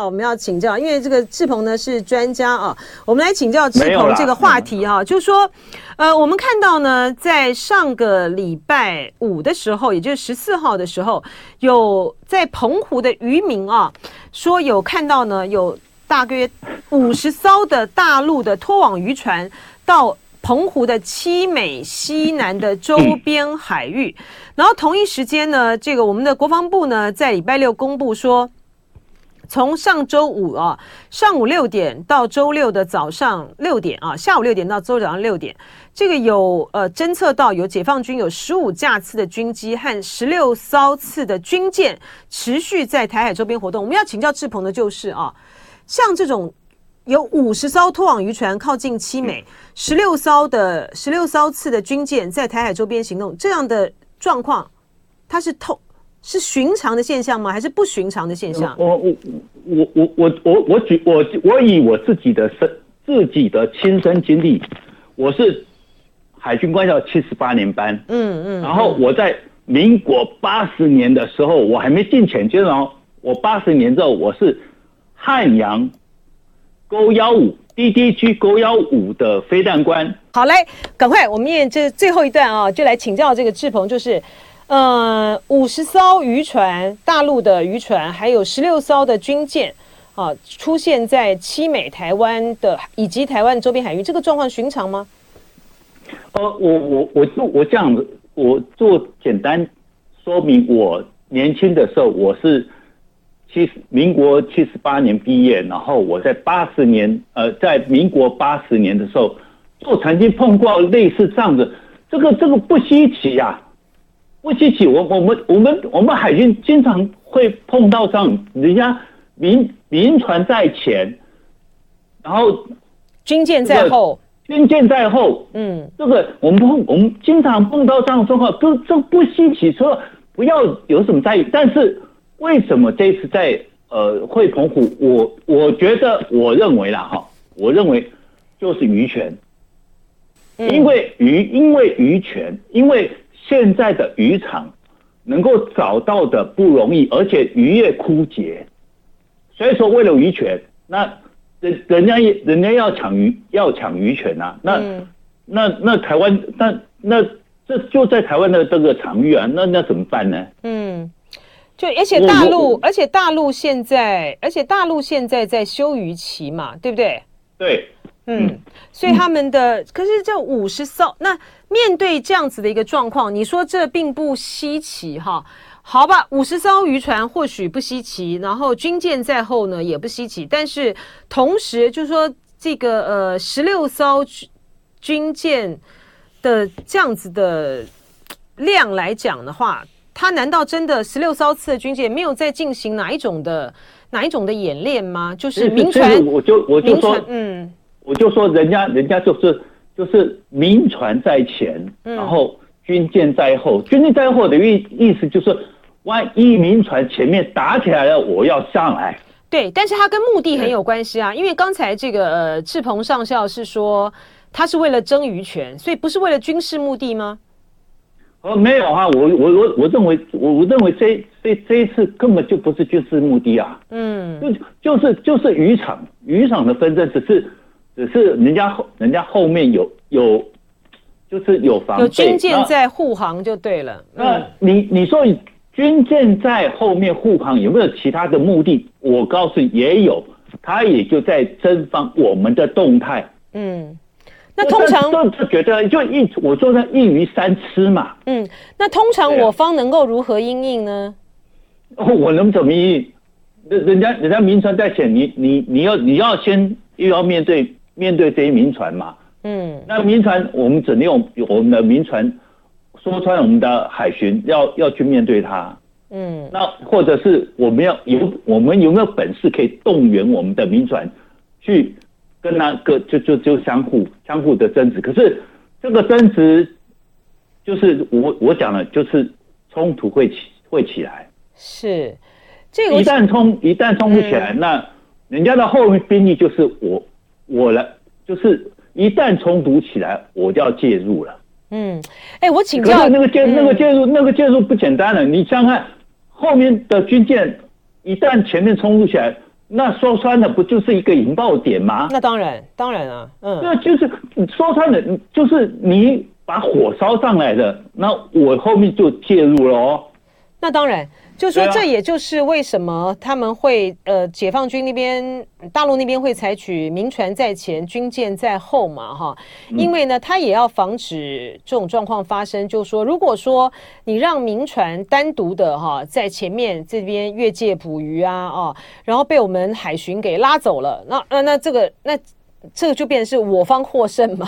啊，我们要请教，因为这个志鹏呢是专家啊，我们来请教志鹏这个话题啊，就是说，我们看到呢，在上个礼拜五的时候，也就是14号的时候，有在澎湖的渔民啊，说有看到呢，有大约50艘的大陆的拖网渔船到澎湖的七美西南的周边海域，然后同一时间呢，这个我们的国防部呢在礼拜六公布说，从上周五啊上午6点到周六的早上6点啊，下午6点到周六早上6点，这个有侦测到有解放军有15架次的军机和16艘次的军舰持续在台海周边活动。我们要请教志鹏的就是啊，像这种有50艘拖网渔船靠近七美，16艘次的军舰在台海周边行动，这样的状况，它是寻常的现象吗？还是不寻常的现象？我以我自己的亲身经历，我是海军官校78年班，然后我在民国80年的时候，我还没进前军哦，我80年之后我是汉阳勾15 DDG 勾15的飞弹官。好，来赶快我们念这最后一段啊，就来请教这个志鹏，就是50艘渔船，大陆的渔船，还有16艘的军舰啊，出现在七美台湾的以及台湾周边海域，这个状况寻常吗？我这样子，我做简单说明。我年轻的时候，我是民国78年毕业，然后我在在民国80年的时候，我曾经碰过类似这样的，这个不稀奇啊，不稀奇。我们海军经常会碰到这样，人家民船在前，然后军舰在后，我们经常碰到这样的状况，这不稀奇，说不要有什么在意，但是。为什么这次在澎湖，我认为就是渔权，因为渔权，因为现在的渔场能够找到的不容易，而且渔业枯竭，所以说为了渔权，那人家要抢渔权啊，那台湾那这就在台湾的这个场域啊，那怎么办呢？就而且大陆现在在休渔期嘛，对不对？对，所以他们的可是这50艘，那面对这样子的一个状况，你说这并不稀奇哈？好吧，50艘渔船或许不稀奇，然后军舰在后呢也不稀奇，但是同时就是说这个16艘军舰的这样子的量来讲的话。他难道真的16艘次的军舰没有在进行哪一种的演练吗？就是民船，我就说人家就是民船在前，然后军舰在后。军舰在后的意思就是，万一民船前面打起来了，我要上来。对，但是它跟目的很有关系啊，因为刚才这个志鹏上校是说他是为了争渔权，所以不是为了军事目的吗？没有啊，我认为这一次根本就不是军事目的啊，就是渔场的纷争，只是人家后面有防备，有军舰在护航就对了。那你说军舰在后面护航有没有其他的目的？我告诉你也有，他也就在增防我们的动态。那通常就觉得我做到一鱼三吃嘛。那通常我方能够如何因应呢？我能怎么因应？人家民船在前，你要先又要面对这些民船嘛。那民船我们只能用我们的民船，说穿我们的海巡要去面对它。那或者是我们有没有本事可以动员我们的民船去？跟那个就相互的争执，可是这个争执就是我讲了，就是冲突会起来，是这个一旦冲突起来，那人家的后面兵力就是我来，就是一旦冲突起来，我就要介入了。我请教，可是那个介入不简单了，你想看后面的军舰一旦前面冲突起来，那说穿了不就是一个引爆点吗？那当然，当然啊，嗯，那就是说穿了，就是你把火烧上来了，那我后面就介入了哦。那当然，就是说这也就是为什么他们会解放军那边大陆那边会采取民船在前军舰在后嘛哈，因为呢他也要防止这种状况发生，就是说如果说你让民船单独的哈在前面这边越界捕鱼啊啊，然后被我们海巡给拉走了，那这个那就变成是我方获胜嘛。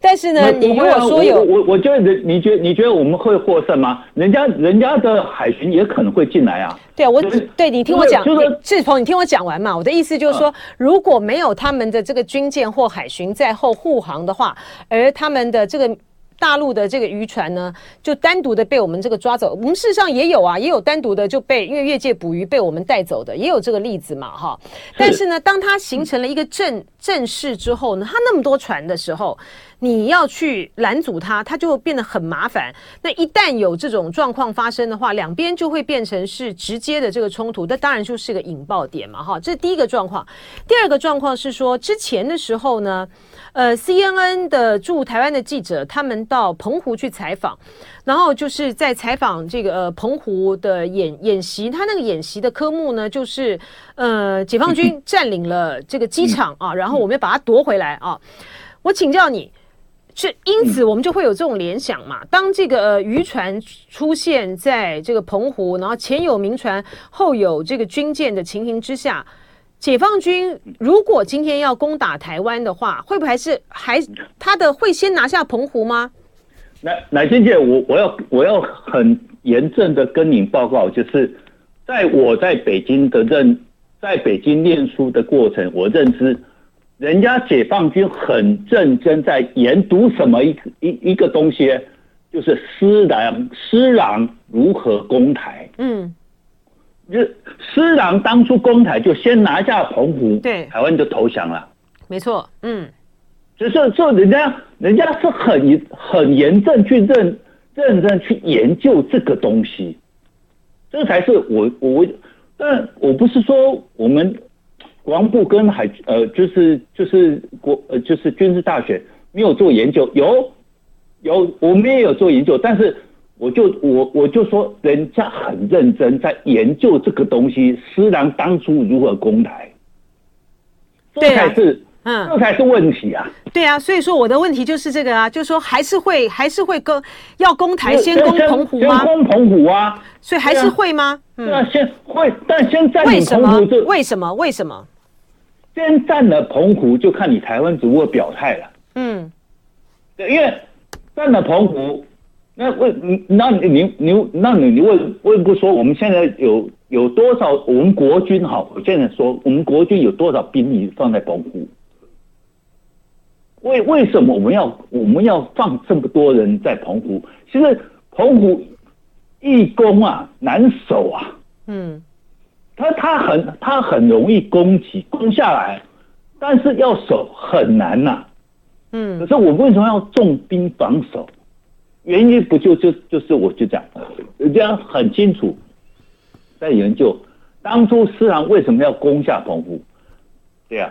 但是呢，你如果说有我觉得你觉得我们会获胜吗？人家的海巡也可能会进来啊。对啊，对你听我讲，志鹏，你听我讲完嘛。我的意思就是说，如果没有他们的这个军舰或海巡在后护航的话，而他们的这个大陆的这个渔船呢，就单独的被我们这个抓走。我们事实上也有啊，也有单独的就被因为越界捕鱼被我们带走的，也有这个例子嘛，哈。但是呢，当它形成了一个阵势之后呢，它那么多船的时候，你要去拦阻它就变得很麻烦。那一旦有这种状况发生的话，两边就会变成是直接的这个冲突，那当然就是个引爆点嘛，哈。这是第一个状况。第二个状况是说，之前的时候呢，CNN 的驻台湾的记者他们到澎湖去采访，然后就是在采访这个澎湖的演习，他那个演习的科目呢，就是解放军占领了这个机场啊，然后我们要把它夺回来啊。我请教你，是因此我们就会有这种联想嘛？当这个渔船出现在这个澎湖，然后前有民船，后有这个军舰的情形之下。解放军如果今天要攻打台湾的话，会不会还他的会先拿下澎湖吗？乃菁姐，我要很严正的跟您报告，就是在我在北京念书的过程，我认知人家解放军很认真在研读什么一个东西，就是施琅如何攻台。嗯。施琅当初攻台就先拿下澎湖，对，台湾就投降了。没错，嗯，就是人家是很严正去认真去研究这个东西，这才是我，但我不是说我们国防部跟就是军事大学没有做研究，有我们也有做研究，但是。我就说，人家很认真在研究这个东西，施琅当初如何攻台，这才是问题啊！对啊，所以说我的问题就是这个啊，就是说还是会要攻台，先攻澎湖吗？先攻澎湖啊！所以还是会吗？对啊，先会，但先占领澎湖就为什么？先占了澎湖，就看你台湾如何表态了。嗯，对，因为占了澎湖。那你为不说我们现在有多少我们国军好？我现在说我们国军有多少兵力放在澎湖？为什么我们要放这么多人在澎湖？其实澎湖易攻啊，难守啊。嗯，他很容易攻下来，但是要守很难呐。嗯，可是我为什么要重兵防守？原因不就是我就讲，人家很清楚，在研究当初施琅为什么要攻下澎湖，对啊，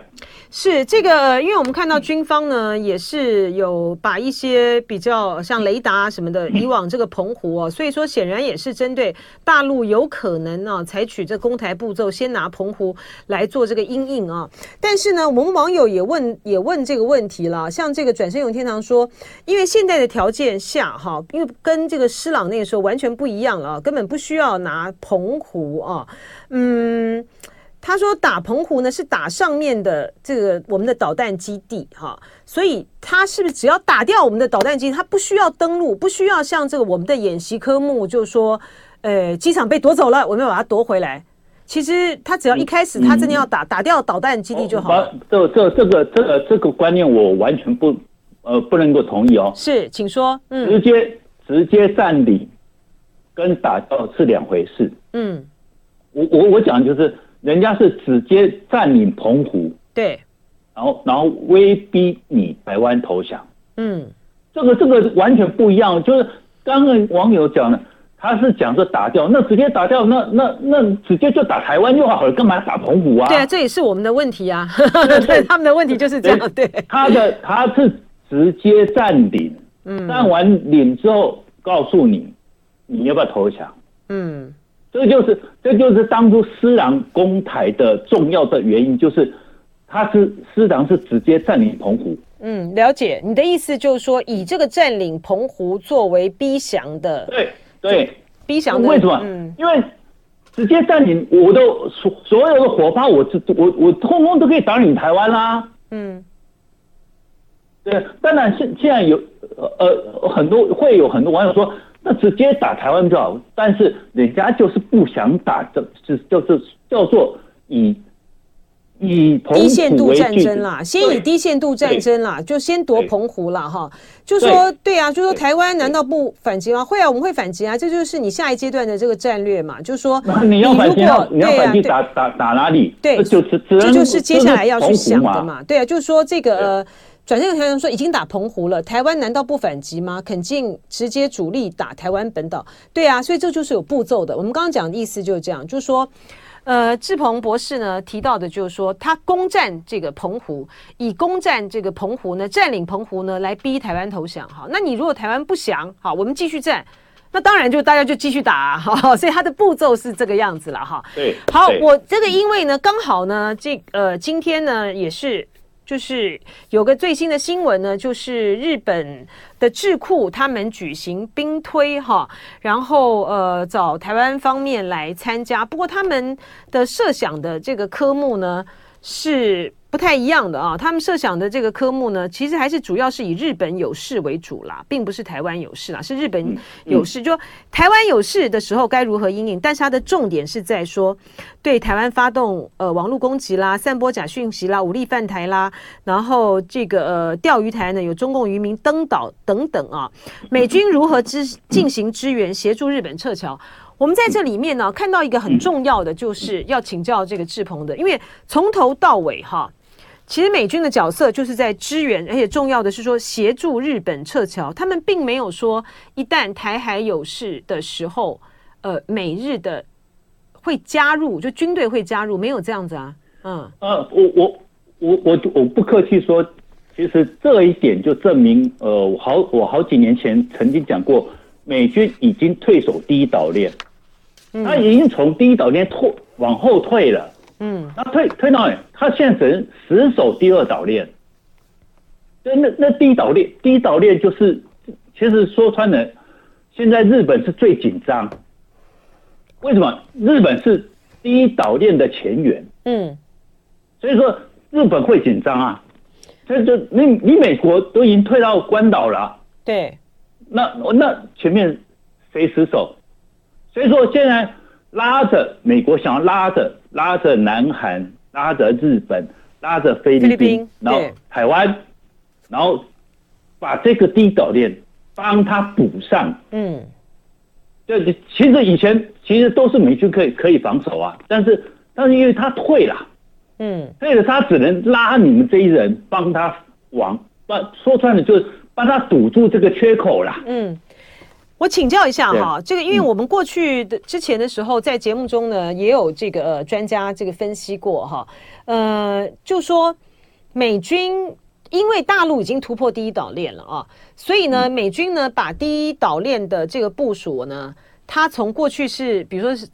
是这个，因为我们看到军方呢也是有把一些比较像雷达什么的移往这个澎湖哦，所以说显然也是针对大陆有可能啊采取这攻台步骤，先拿澎湖来做这个因应啊。但是呢，我们网友也问这个问题了，像这个转身永天堂说，因为现在的条件下哈，因为跟这个施琅那个时候完全不一样了，根本不需要拿澎湖啊，嗯。他说打澎湖呢是打上面的这个我们的导弹基地哈，所以他是不是只要打掉我们的导弹基地，他不需要登陆，不需要像这个我们的演习科目就说，机场被夺走了，我们要把它夺回来。其实他只要一开始他真的要打掉导弹基地就好了。这个观念我完全不能够同意哦。是，请说。嗯，直接占领跟打掉是两回事。嗯，我讲就是。人家是直接占领澎湖，对，然后威逼你台湾投降，嗯，这个完全不一样。就是刚刚网友讲了，他是讲着打掉，那直接打掉，那直接就打台湾就好了，干嘛打澎湖啊？对啊，这也是我们的问题啊。对，他们的问题就是这样。对，他是直接占领，占完领之后告诉你，你要不要投降？嗯，这就是当初施琅攻台的重要的原因，就是他是施琅是直接占领澎湖。嗯，了解你的意思，就是说以这个占领澎湖作为逼降的。对。对，逼降的为什么？因为直接占领我的所有的火炮，我通通都可以打领台湾啦、啊。嗯，对，当然现在有很多会有很多网友说，那直接打台湾就好，但是人家就是不想打，就是叫做以低限度战争啦，先以低限度战争啦，就先夺澎湖啦哈。就说对啊，就说台湾难道不反击吗？会啊，我们会反击啊，这就是你下一阶段的这个战略嘛。就是说你要反击，你要反击打哪里？对，就是接下来要去想的嘛。对啊，就是说这个转身有台湾说已经打澎湖了，台湾难道不反击吗？肯定直接主力打台湾本岛。对啊，所以这就是有步骤的。我们刚刚讲的意思就是这样，就是说。志鹏博士呢提到的就是说，他攻占这个澎湖，以攻占这个澎湖呢，占领澎湖呢，来逼台湾投降。好，那你如果台湾不降，好，我们继续战，那当然就大家就继续打、啊好。所以他的步骤是这个样子了哈。对，好，我这个因为呢，刚好呢，今天呢也是。就是有个最新的新闻呢，就是日本的智库他们举行兵推哈，然后找台湾方面来参加，不过他们的设想的这个科目呢是不太一样的啊，他们设想的这个科目呢，其实还是主要是以日本有事为主啦，并不是台湾有事啦，是日本有事。就台湾有事的时候该如何因应，但是它的重点是在说对台湾发动网络攻击啦、散播假讯息啦、武力犯台啦，然后这个钓鱼台呢有中共渔民登岛等等啊，美军如何进行支援协助日本撤侨。我们在这里面呢看到一个很重要的，就是要请教这个志鹏的，因为从头到尾哈。其实美军的角色就是在支援，而且重要的是说协助日本撤侨。他们并没有说一旦台海有事的时候，美日的会加入，就军队会加入，没有这样子啊。嗯，我不客气说，其实这一点就证明，我好几年前曾经讲过，美军已经退守第一岛链，他已经从第一岛链往后退了。嗯，那推到哪？他现在只能死守第二岛链。对，那第一岛链就是，其实说穿了，现在日本是最紧张。为什么？日本是第一岛链的前缘。嗯，所以说日本会紧张啊。所以就你美国都已经退到关岛了、啊。对。那前面谁死守？所以说现在。拉着美国想要拉着南韩，拉着日本，拉着菲律宾，然后台湾，然后把这个第一岛链帮他补上。嗯，对，其实以前其实都是美军可以防守啊，但是因为他退了，退了他只能拉你们这一人帮他说穿了就是帮他堵住这个缺口啦。嗯。我请教一下哈，这个因为我们过去的之前的时候，在节目中呢也有这个专家这个分析过哈，就说美军因为大陆已经突破第一岛链了啊，所以呢美军呢把第一岛链的这个部署呢，它从过去是比如说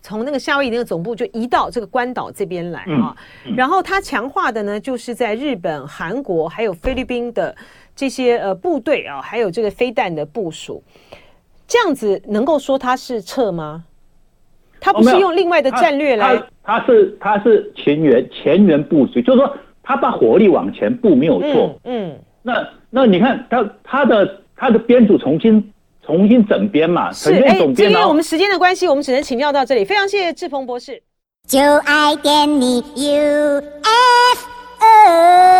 从那个夏威夷那个总部就移到这个关岛这边来啊，然后它强化的呢就是在日本、韩国还有菲律宾的。这些部队啊，还有这个飞弹的部署，这样子能够说它是撤吗？它不是用另外的战略来，它是前缘部署，就是说它把火力往前部没有做。那你看它的编组重新整编嘛，是因为我们时间的关系，我们只能请教到这里。非常谢谢志鹏博士，就爱点你 UFO。